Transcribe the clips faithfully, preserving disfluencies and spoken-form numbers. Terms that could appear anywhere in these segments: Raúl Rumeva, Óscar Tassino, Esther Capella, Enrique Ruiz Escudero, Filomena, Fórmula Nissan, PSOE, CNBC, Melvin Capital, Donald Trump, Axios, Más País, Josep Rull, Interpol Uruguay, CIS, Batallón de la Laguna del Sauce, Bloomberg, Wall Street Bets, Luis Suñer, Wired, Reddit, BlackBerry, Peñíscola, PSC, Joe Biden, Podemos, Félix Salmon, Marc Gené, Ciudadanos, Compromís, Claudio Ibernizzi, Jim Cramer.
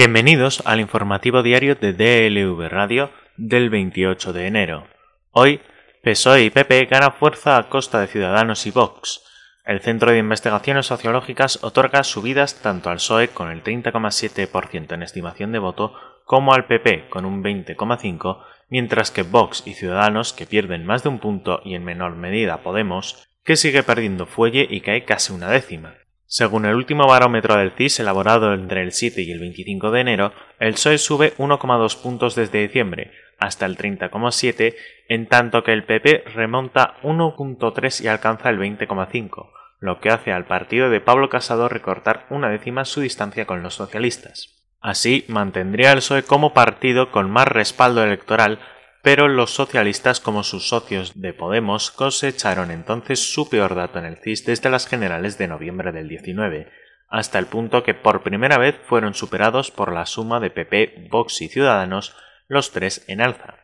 Bienvenidos al informativo diario de D L V Radio del veintiocho de enero. Hoy, P S O E y P P gana fuerza a costa de Ciudadanos y Vox. El Centro de Investigaciones Sociológicas otorga subidas tanto al P S O E con el treinta coma siete por ciento en estimación de voto como al P P con un veinte coma cinco por ciento, mientras que Vox y Ciudadanos, que pierden más de un punto y en menor medida Podemos, que sigue perdiendo fuelle y cae casi una décima. Según el último barómetro del C I S elaborado entre el siete y el veinticinco de enero, el P S O E sube uno coma dos puntos desde diciembre, hasta el treinta coma siete, en tanto que el P P remonta uno coma tres y alcanza el veinte coma cinco, lo que hace al partido de Pablo Casado recortar una décima su distancia con los socialistas. Así, mantendría el P S O E como partido con más respaldo electoral, pero los socialistas como sus socios de Podemos cosecharon entonces su peor dato en el C I S desde las generales de noviembre del diecinueve, hasta el punto que por primera vez fueron superados por la suma de P P, Vox y Ciudadanos, los tres en alza.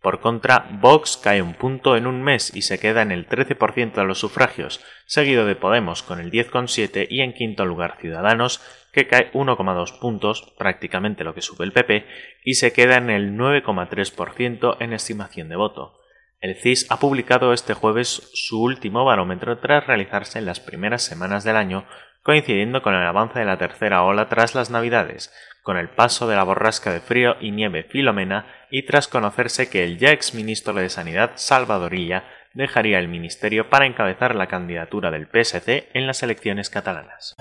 Por contra, Vox cae un punto en un mes y se queda en el trece por ciento de los sufragios, seguido de Podemos con el diez coma siete y en quinto lugar Ciudadanos, que cae uno coma dos puntos, prácticamente lo que sube el P P, y se queda en el nueve coma tres por ciento en estimación de voto. El C I S ha publicado este jueves su último barómetro tras realizarse en las primeras semanas del año, coincidiendo con el avance de la tercera ola tras las Navidades, con el paso de la borrasca de frío y nieve Filomena y tras conocerse que el ya exministro de Sanidad, Salvador Illa, dejaría el ministerio para encabezar la candidatura del P S C en las elecciones catalanas.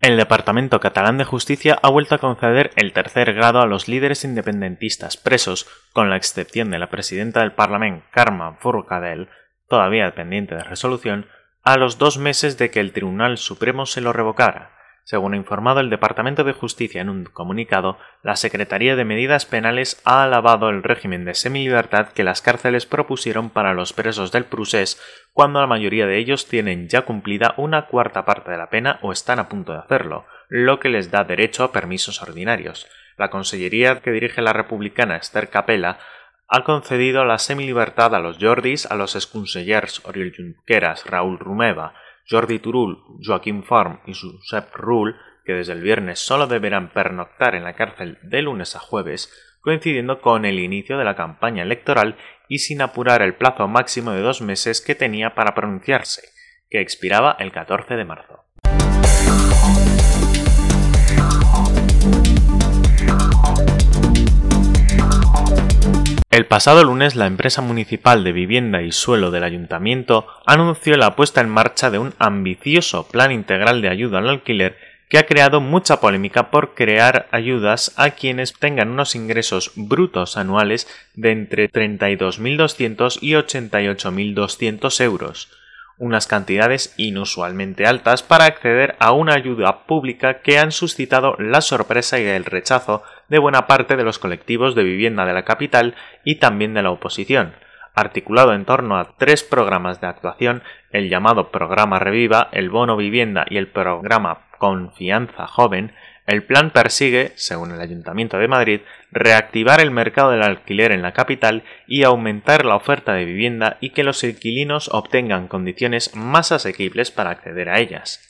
El Departamento Catalán de Justicia ha vuelto a conceder el tercer grado a los líderes independentistas presos, con la excepción de la presidenta del Parlament, Carme Forcadell, todavía pendiente de resolución, a los dos meses de que el Tribunal Supremo se lo revocara. Según ha informado el Departamento de Justicia en un comunicado, la Secretaría de Medidas Penales ha alabado el régimen de semilibertad que las cárceles propusieron para los presos del procés, cuando la mayoría de ellos tienen ya cumplida una cuarta parte de la pena o están a punto de hacerlo, lo que les da derecho a permisos ordinarios. La consellería que dirige la republicana Esther Capella ha concedido la semilibertad a los Jordis, a los exconsellers Oriol Junqueras, Raúl Rumeva, Jordi Turull, Joaquim Forn y Josep Rull, que desde el viernes solo deberán pernoctar en la cárcel de lunes a jueves, coincidiendo con el inicio de la campaña electoral y sin apurar el plazo máximo de dos meses que tenía para pronunciarse, que expiraba el catorce de marzo. El pasado lunes, la empresa municipal de vivienda y suelo del ayuntamiento anunció la puesta en marcha de un ambicioso plan integral de ayuda al alquiler que ha creado mucha polémica por crear ayudas a quienes tengan unos ingresos brutos anuales de entre treinta y dos mil doscientos y ochenta y ocho mil doscientos euros, unas cantidades inusualmente altas para acceder a una ayuda pública que han suscitado la sorpresa y el rechazo de buena parte de los colectivos de vivienda de la capital y también de la oposición, articulado en torno a tres programas de actuación, el llamado Programa Reviva, el Bono Vivienda y el Programa Confianza Joven. El plan persigue, según el Ayuntamiento de Madrid, reactivar el mercado del alquiler en la capital y aumentar la oferta de vivienda y que los inquilinos obtengan condiciones más asequibles para acceder a ellas.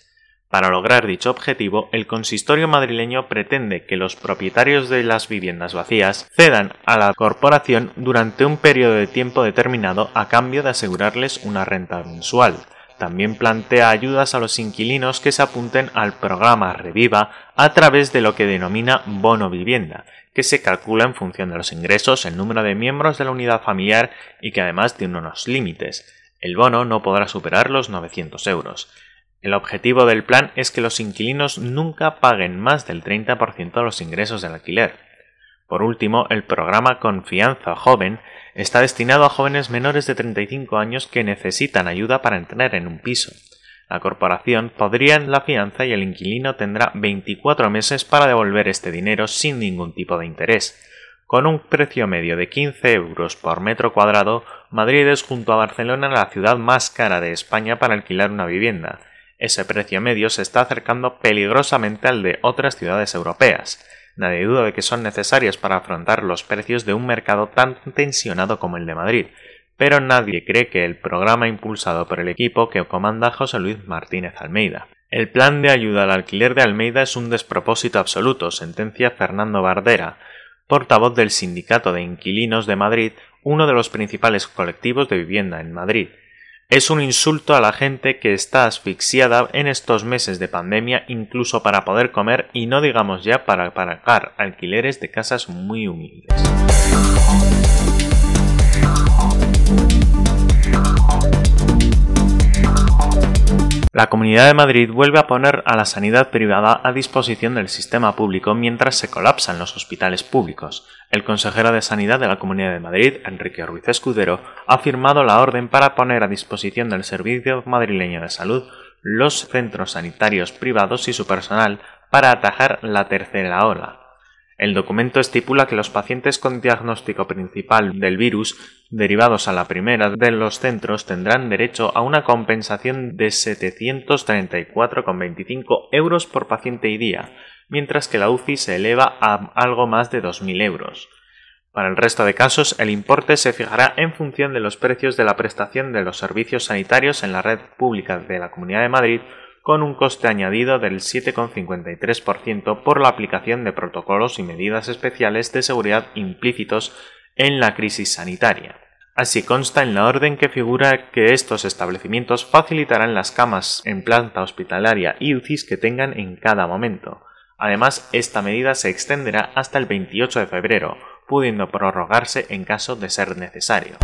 Para lograr dicho objetivo, el consistorio madrileño pretende que los propietarios de las viviendas vacías cedan a la corporación durante un periodo de tiempo determinado a cambio de asegurarles una renta mensual. También plantea ayudas a los inquilinos que se apunten al programa Reviva a través de lo que denomina Bono Vivienda, que se calcula en función de los ingresos, el número de miembros de la unidad familiar y que además tiene unos límites. El bono no podrá superar los novecientos euros. El objetivo del plan es que los inquilinos nunca paguen más del treinta por ciento de los ingresos del alquiler. Por último, el programa Confianza Joven está destinado a jóvenes menores de treinta y cinco años que necesitan ayuda para entrar en un piso. La corporación pondría la fianza y el inquilino tendrá veinticuatro meses para devolver este dinero sin ningún tipo de interés. Con un precio medio de quince euros por metro cuadrado, Madrid es junto a Barcelona la ciudad más cara de España para alquilar una vivienda. Ese precio medio se está acercando peligrosamente al de otras ciudades europeas. Nadie duda de que son necesarias para afrontar los precios de un mercado tan tensionado como el de Madrid, pero nadie cree que el programa impulsado por el equipo que comanda José Luis Martínez Almeida. El plan de ayuda al alquiler de Almeida es un despropósito absoluto, sentencia Fernando Bardera, portavoz del Sindicato de Inquilinos de Madrid, uno de los principales colectivos de vivienda en Madrid. Es un insulto a la gente que está asfixiada en estos meses de pandemia incluso para poder comer y no digamos ya para pagar alquileres de casas muy humildes. La Comunidad de Madrid vuelve a poner a la sanidad privada a disposición del sistema público mientras se colapsan los hospitales públicos. El consejero de Sanidad de la Comunidad de Madrid, Enrique Ruiz Escudero, ha firmado la orden para poner a disposición del Servicio Madrileño de Salud los centros sanitarios privados y su personal para atajar la tercera ola. El documento estipula que los pacientes con diagnóstico principal del virus derivados a la primera de los centros tendrán derecho a una compensación de setecientos treinta y cuatro coma veinticinco euros por paciente y día, mientras que la U C I se eleva a algo más de dos mil euros. Para el resto de casos, el importe se fijará en función de los precios de la prestación de los servicios sanitarios en la red pública de la Comunidad de Madrid, con un coste añadido del siete coma cincuenta y tres por ciento por la aplicación de protocolos y medidas especiales de seguridad implícitos en la crisis sanitaria. Así consta en la orden que figura que estos establecimientos facilitarán las camas en planta hospitalaria y U C Is que tengan en cada momento. Además, esta medida se extenderá hasta el veintiocho de febrero, pudiendo prorrogarse en caso de ser necesario.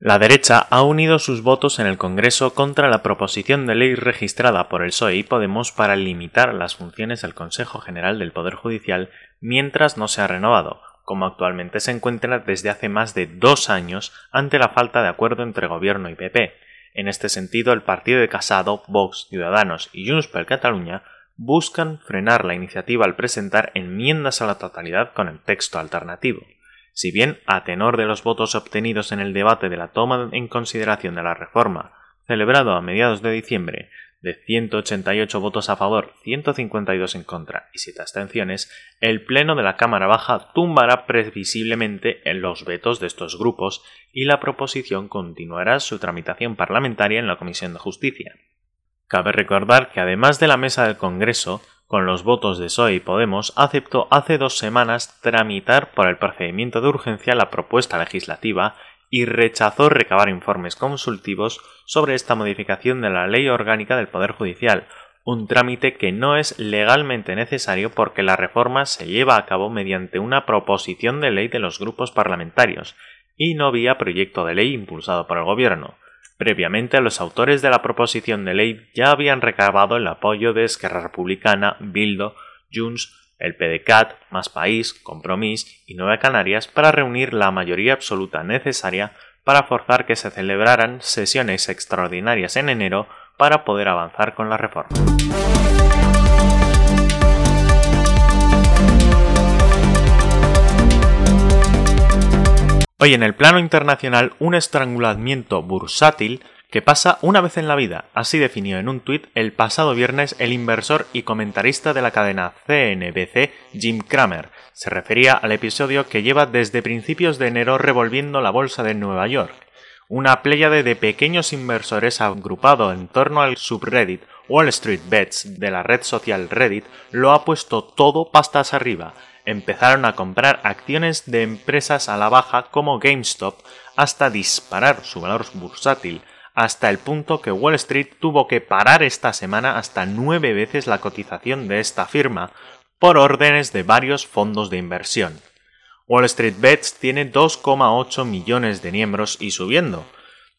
La derecha ha unido sus votos en el Congreso contra la proposición de ley registrada por el P S O E y Podemos para limitar las funciones del Consejo General del Poder Judicial mientras no se ha renovado, como actualmente se encuentra desde hace más de dos años ante la falta de acuerdo entre Gobierno y P P. En este sentido, el partido de Casado, Vox, Ciudadanos y Junts per Catalunya buscan frenar la iniciativa al presentar enmiendas a la totalidad con el texto alternativo. Si bien, a tenor de los votos obtenidos en el debate de la toma en consideración de la reforma, celebrado a mediados de diciembre, de ciento ochenta y ocho votos a favor, ciento cincuenta y dos en contra y siete abstenciones, el Pleno de la Cámara Baja tumbará previsiblemente los vetos de estos grupos y la proposición continuará su tramitación parlamentaria en la Comisión de Justicia. Cabe recordar que además de la mesa del Congreso, con los votos de P S O E y Podemos, aceptó hace dos semanas tramitar por el procedimiento de urgencia la propuesta legislativa y rechazó recabar informes consultivos sobre esta modificación de la Ley Orgánica del Poder Judicial, un trámite que no es legalmente necesario porque la reforma se lleva a cabo mediante una proposición de ley de los grupos parlamentarios y no vía proyecto de ley impulsado por el Gobierno. Previamente, los autores de la proposición de ley ya habían recabado el apoyo de Esquerra Republicana, Bildu, Junts, el PDeCAT, Más País, Compromís y Nueva Canarias para reunir la mayoría absoluta necesaria para forzar que se celebraran sesiones extraordinarias en enero para poder avanzar con la reforma. Hoy en el plano internacional, un estrangulamiento bursátil que pasa una vez en la vida, así definió en un tuit el pasado viernes el inversor y comentarista de la cadena C N B C, Jim Cramer. Se refería al episodio que lleva desde principios de enero revolviendo la bolsa de Nueva York. Una pléyade de pequeños inversores agrupado en torno al subreddit Wall Street Bets de la red social Reddit lo ha puesto todo pastas arriba. Empezaron a comprar acciones de empresas a la baja como GameStop hasta disparar su valor bursátil, hasta el punto que Wall Street tuvo que parar esta semana hasta nueve veces la cotización de esta firma por órdenes de varios fondos de inversión. Wall Street Bets tiene dos coma ocho millones de miembros y subiendo.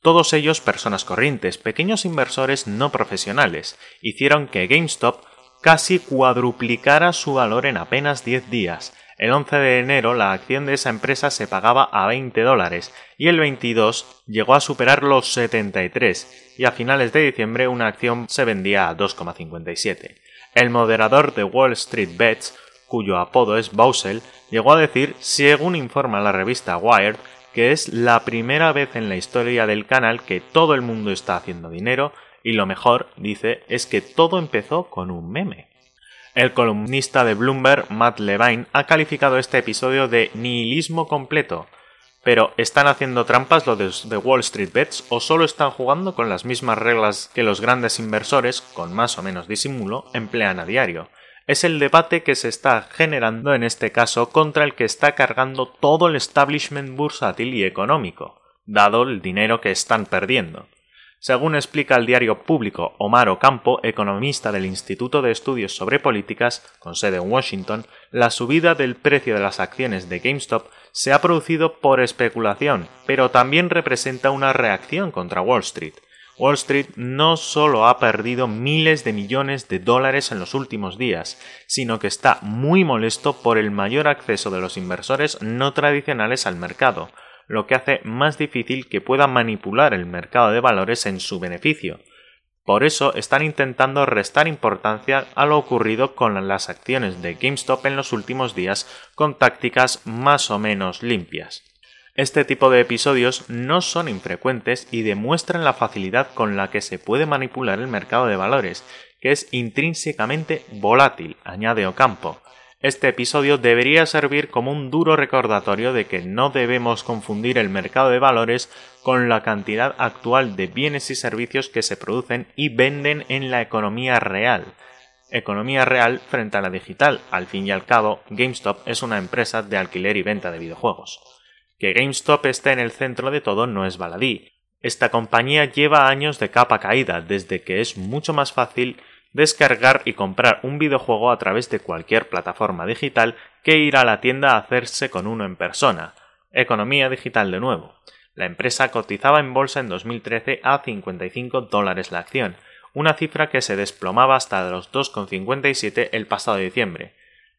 Todos ellos personas corrientes, pequeños inversores no profesionales, hicieron que GameStop casi cuadruplicara su valor en apenas diez días. El once de enero la acción de esa empresa se pagaba a veinte dólares y el veintidós llegó a superar los setenta y tres y a finales de diciembre una acción se vendía a dos coma cincuenta y siete. El moderador de Wall Street Bets, cuyo apodo es Bausel, llegó a decir, según informa la revista Wired, que es la primera vez en la historia del canal que todo el mundo está haciendo dinero. Y lo mejor, dice, es que todo empezó con un meme. El columnista de Bloomberg, Matt Levine, ha calificado este episodio de nihilismo completo. Pero, ¿están haciendo trampas los de Wall Street Bets o solo están jugando con las mismas reglas que los grandes inversores, con más o menos disimulo, emplean a diario? Es el debate que se está generando en este caso contra el que está cargando todo el establishment bursátil y económico, dado el dinero que están perdiendo. Según explica el diario público Omar Ocampo, economista del Instituto de Estudios sobre Políticas, con sede en Washington, la subida del precio de las acciones de GameStop se ha producido por especulación, pero también representa una reacción contra Wall Street. Wall Street no solo ha perdido miles de millones de dólares en los últimos días, sino que está muy molesto por el mayor acceso de los inversores no tradicionales al mercado, lo que hace más difícil que pueda manipular el mercado de valores en su beneficio. Por eso están intentando restar importancia a lo ocurrido con las acciones de GameStop en los últimos días con tácticas más o menos limpias. Este tipo de episodios no son infrecuentes y demuestran la facilidad con la que se puede manipular el mercado de valores, que es intrínsecamente volátil, añade Ocampo. Este episodio debería servir como un duro recordatorio de que no debemos confundir el mercado de valores con la cantidad actual de bienes y servicios que se producen y venden en la economía real. Economía real frente a la digital. Al fin y al cabo, GameStop es una empresa de alquiler y venta de videojuegos. Que GameStop esté en el centro de todo no es baladí. Esta compañía lleva años de capa caída, desde que es mucho más fácil descargar y comprar un videojuego a través de cualquier plataforma digital que ir a la tienda a hacerse con uno en persona. Economía digital de nuevo. La empresa cotizaba en bolsa en dos mil trece a cincuenta y cinco dólares la acción, una cifra que se desplomaba hasta los dos con cincuenta y siete el pasado diciembre.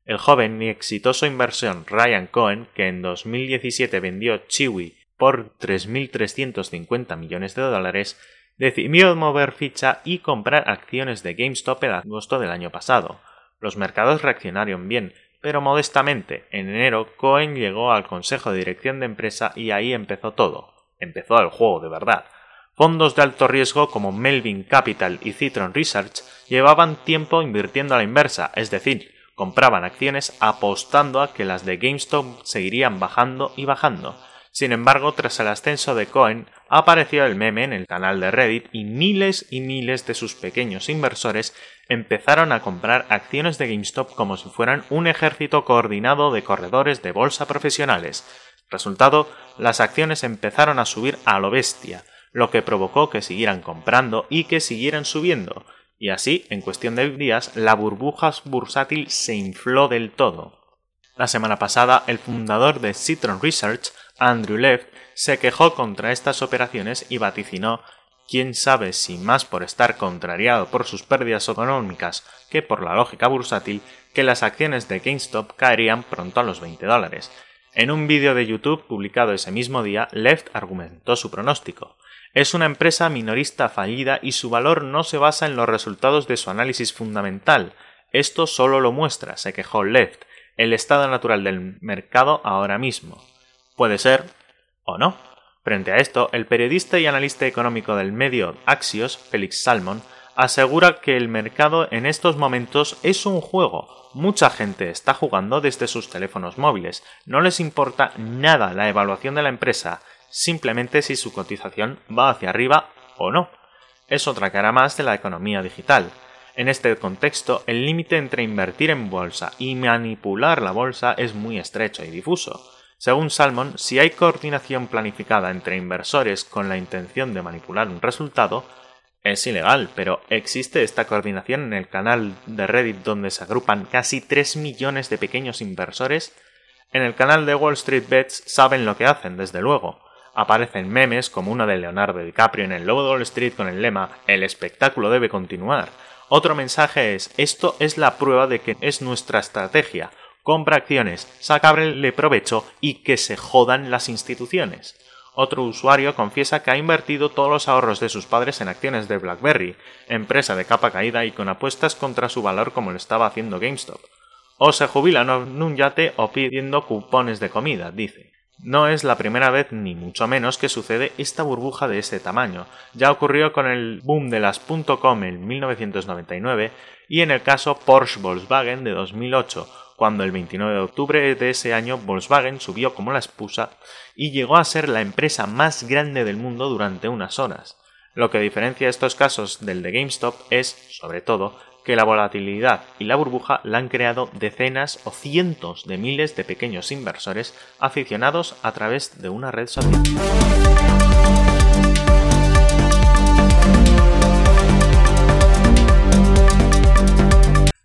El joven y exitoso inversor Ryan Cohen, que en dos mil diecisiete vendió Chewy por tres mil trescientos cincuenta millones de dólares, decidió mover ficha y comprar acciones de GameStop en agosto del año pasado. Los mercados reaccionaron bien, pero modestamente. En enero, Cohen llegó al consejo de dirección de empresa y ahí empezó todo. Empezó el juego de verdad. Fondos de alto riesgo como Melvin Capital y Citron Research llevaban tiempo invirtiendo a la inversa, es decir, compraban acciones apostando a que las de GameStop seguirían bajando y bajando. Sin embargo, tras el ascenso de Cohen, apareció el meme en el canal de Reddit y miles y miles de sus pequeños inversores empezaron a comprar acciones de GameStop como si fueran un ejército coordinado de corredores de bolsa profesionales. Resultado, las acciones empezaron a subir a lo bestia, lo que provocó que siguieran comprando y que siguieran subiendo. Y así, en cuestión de días, la burbuja bursátil se infló del todo. La semana pasada, el fundador de Citron Research, Andrew Lev, se quejó contra estas operaciones y vaticinó, quién sabe si más por estar contrariado por sus pérdidas económicas que por la lógica bursátil, que las acciones de GameStop caerían pronto a los veinte dólares. En un vídeo de YouTube publicado ese mismo día, Lev argumentó su pronóstico. Es una empresa minorista fallida y su valor no se basa en los resultados de su análisis fundamental. Esto solo lo muestra, se quejó Lev, el estado natural del mercado ahora mismo. Puede ser o no. Frente a esto, el periodista y analista económico del medio Axios, Félix Salmon, asegura que el mercado en estos momentos es un juego. Mucha gente está jugando desde sus teléfonos móviles. No les importa nada la evaluación de la empresa, simplemente si su cotización va hacia arriba o no. Es otra cara más de la economía digital. En este contexto, el límite entre invertir en bolsa y manipular la bolsa es muy estrecho y difuso. Según Salmon, si hay coordinación planificada entre inversores con la intención de manipular un resultado, es ilegal, pero existe esta coordinación en el canal de Reddit donde se agrupan casi tres millones de pequeños inversores. En el canal de Wall Street Bets saben lo que hacen, desde luego. Aparecen memes como uno de Leonardo DiCaprio en el logo de Wall Street con el lema «El espectáculo debe continuar». Otro mensaje es «Esto es la prueba de que es nuestra estrategia». Compra acciones, sácale provecho y que se jodan las instituciones. Otro usuario confiesa que ha invertido todos los ahorros de sus padres en acciones de BlackBerry, empresa de capa caída y con apuestas contra su valor como lo estaba haciendo GameStop. O se jubilan en un yate o pidiendo cupones de comida, dice. No es la primera vez, ni mucho menos, que sucede esta burbuja de este tamaño. Ya ocurrió con el boom de las .com en mil novecientos noventa y nueve y en el caso Porsche Volkswagen de dos mil ocho, cuando el veintinueve de octubre de ese año Volkswagen subió como la espusa y llegó a ser la empresa más grande del mundo durante unas horas. Lo que diferencia estos casos del de GameStop es, sobre todo, que la volatilidad y la burbuja la han creado decenas o cientos de miles de pequeños inversores aficionados a través de una red social.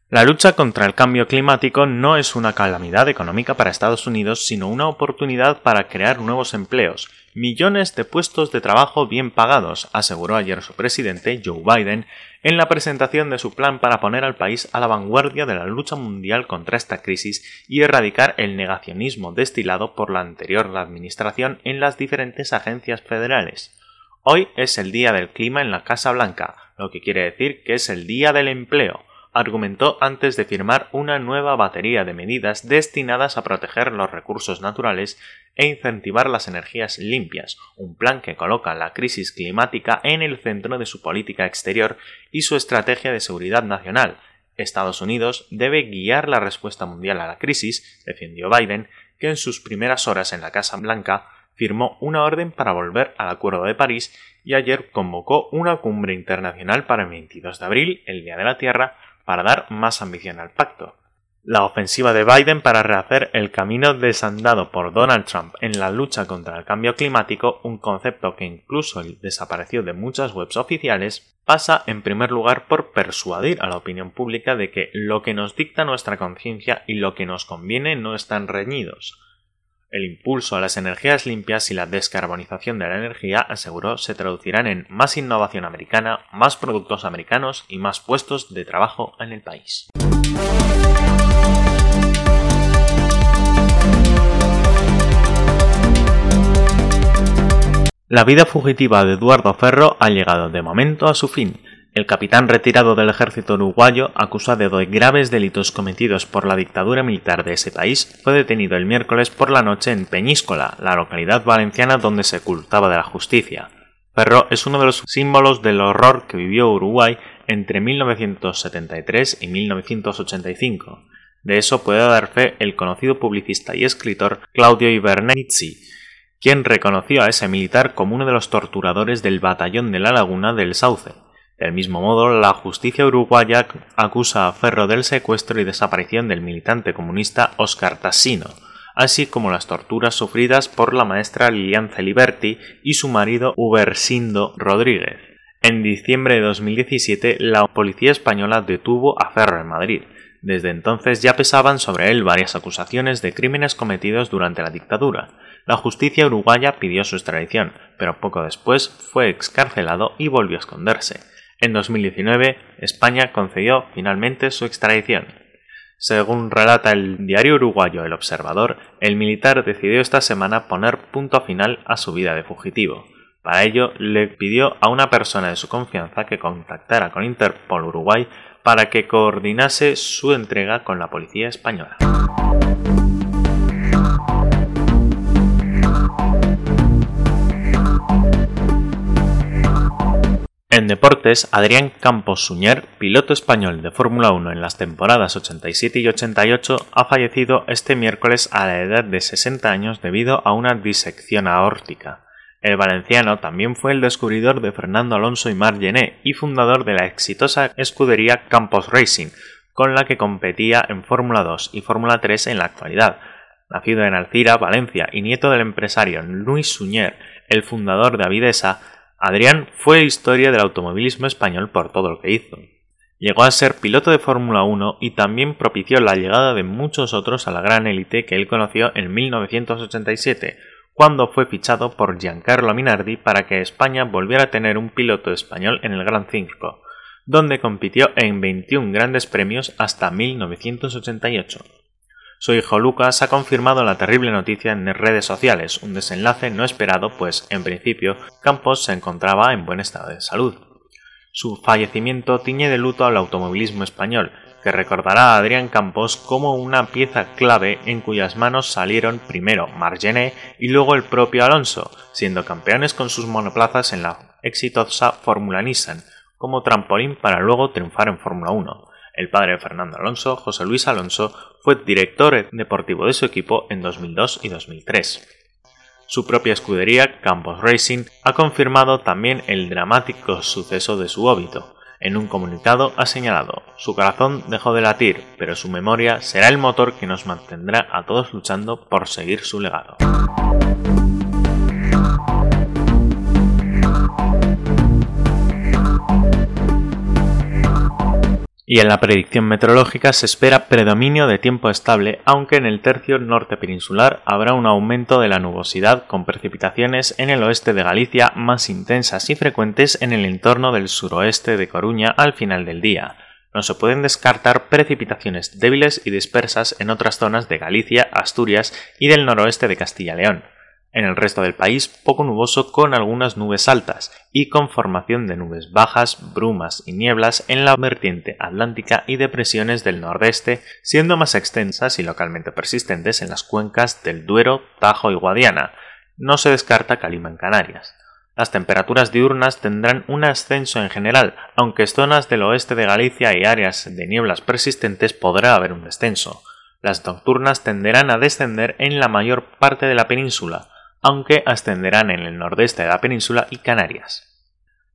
La lucha contra el cambio climático no es una calamidad económica para Estados Unidos, sino una oportunidad para crear nuevos empleos, millones de puestos de trabajo bien pagados, aseguró ayer su presidente, Joe Biden, en la presentación de su plan para poner al país a la vanguardia de la lucha mundial contra esta crisis y erradicar el negacionismo destilado por la anterior administración en las diferentes agencias federales. Hoy es el Día del Clima en la Casa Blanca, lo que quiere decir que es el Día del Empleo, argumentó antes de firmar una nueva batería de medidas destinadas a proteger los recursos naturales e incentivar las energías limpias, un plan que coloca la crisis climática en el centro de su política exterior y su estrategia de seguridad nacional. Estados Unidos debe guiar la respuesta mundial a la crisis, defendió Biden, que en sus primeras horas en la Casa Blanca firmó una orden para volver al Acuerdo de París y ayer convocó una cumbre internacional para el veintidós de abril, el Día de la Tierra, para dar más ambición al pacto. La ofensiva de Biden para rehacer el camino desandado por Donald Trump en la lucha contra el cambio climático, un concepto que incluso desapareció de muchas webs oficiales, pasa en primer lugar por persuadir a la opinión pública de que lo que nos dicta nuestra conciencia y lo que nos conviene no están reñidos. El impulso a las energías limpias y la descarbonización de la energía, aseguró, se traducirán en más innovación americana, más productos americanos y más puestos de trabajo en el país. La vida fugitiva de Eduardo Ferro ha llegado de momento a su fin. El capitán retirado del ejército uruguayo, acusado de graves delitos cometidos por la dictadura militar de ese país, fue detenido el miércoles por la noche en Peñíscola, la localidad valenciana donde se ocultaba de la justicia. Ferro es uno de los símbolos del horror que vivió Uruguay entre mil novecientos setenta y tres y mil novecientos ochenta y cinco. De eso puede dar fe el conocido publicista y escritor Claudio Ibernizzi, quien reconoció a ese militar como uno de los torturadores del batallón de la Laguna del Sauce. Del mismo modo, la justicia uruguaya acusa a Ferro del secuestro y desaparición del militante comunista Óscar Tassino, así como las torturas sufridas por la maestra Lilian Celiberti y su marido Ubersindo Rodríguez. En diciembre de dos mil diecisiete, la policía española detuvo a Ferro en Madrid. Desde entonces ya pesaban sobre él varias acusaciones de crímenes cometidos durante la dictadura. La justicia uruguaya pidió su extradición, pero poco después fue excarcelado y volvió a esconderse. En dos mil diecinueve, España concedió finalmente su extradición. Según relata el diario uruguayo El Observador, el militar decidió esta semana poner punto final a su vida de fugitivo. Para ello, le pidió a una persona de su confianza que contactara con Interpol Uruguay para que coordinase su entrega con la policía española. En deportes, Adrián Campos Suñer, piloto español de Fórmula uno en las temporadas ochenta y siete y ochenta y ocho, ha fallecido este miércoles a la edad de sesenta años debido a una disección aórtica. El valenciano también fue el descubridor de Fernando Alonso y Marc Gené y fundador de la exitosa escudería Campos Racing, con la que competía en Fórmula dos y Fórmula tres en la actualidad. Nacido en Alcira, Valencia, y nieto del empresario Luis Suñer, el fundador de Avidesa, Adrián fue historia del automovilismo español por todo lo que hizo. Llegó a ser piloto de Fórmula uno y también propició la llegada de muchos otros a la gran élite que él conoció en mil novecientos ochenta y siete, cuando fue fichado por Giancarlo Minardi para que España volviera a tener un piloto español en el Gran Circo, donde compitió en veintiún grandes premios hasta mil novecientos ochenta y ocho. Su hijo Lucas ha confirmado la terrible noticia en redes sociales, un desenlace no esperado pues, en principio, Campos se encontraba en buen estado de salud. Su fallecimiento tiñe de luto al automovilismo español, que recordará a Adrián Campos como una pieza clave en cuyas manos salieron primero Marc Gené y luego el propio Alonso, siendo campeones con sus monoplazas en la exitosa Fórmula Nissan, como trampolín para luego triunfar en Fórmula uno. El padre de Fernando Alonso, José Luis Alonso, fue director deportivo de su equipo en dos mil dos y dos mil tres. Su propia escudería, Campos Racing, ha confirmado también el dramático suceso de su óbito. En un comunicado ha señalado: su corazón dejó de latir, pero su memoria será el motor que nos mantendrá a todos luchando por seguir su legado. Y en la predicción meteorológica se espera predominio de tiempo estable, aunque en el tercio norte peninsular habrá un aumento de la nubosidad con precipitaciones en el oeste de Galicia más intensas y frecuentes en el entorno del suroeste de Coruña al final del día. No se pueden descartar precipitaciones débiles y dispersas en otras zonas de Galicia, Asturias y del noroeste de Castilla y León. En el resto del país, poco nuboso con algunas nubes altas y con formación de nubes bajas, brumas y nieblas en la vertiente atlántica y depresiones del nordeste, siendo más extensas y localmente persistentes en las cuencas del Duero, Tajo y Guadiana. No se descarta calima en Canarias. Las temperaturas diurnas tendrán un ascenso en general, aunque zonas del oeste de Galicia y áreas de nieblas persistentes podrá haber un descenso. Las nocturnas tenderán a descender en la mayor parte de la península, aunque ascenderán en el nordeste de la península y Canarias.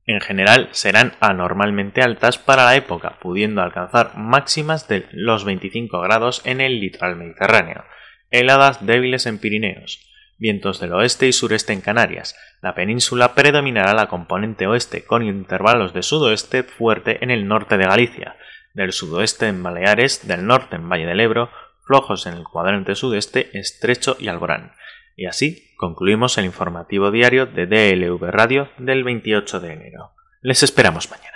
En general serán anormalmente altas para la época, pudiendo alcanzar máximas de los veinticinco grados en el litoral mediterráneo, heladas débiles en Pirineos, vientos del oeste y sureste en Canarias. La península predominará la componente oeste, con intervalos de sudoeste fuerte en el norte de Galicia, del sudoeste en Baleares, del norte en Valle del Ebro, flojos en el cuadrante sudeste, Estrecho y Alborán. Y así concluimos el informativo diario de D L V Radio del veintiocho de enero. Les esperamos mañana.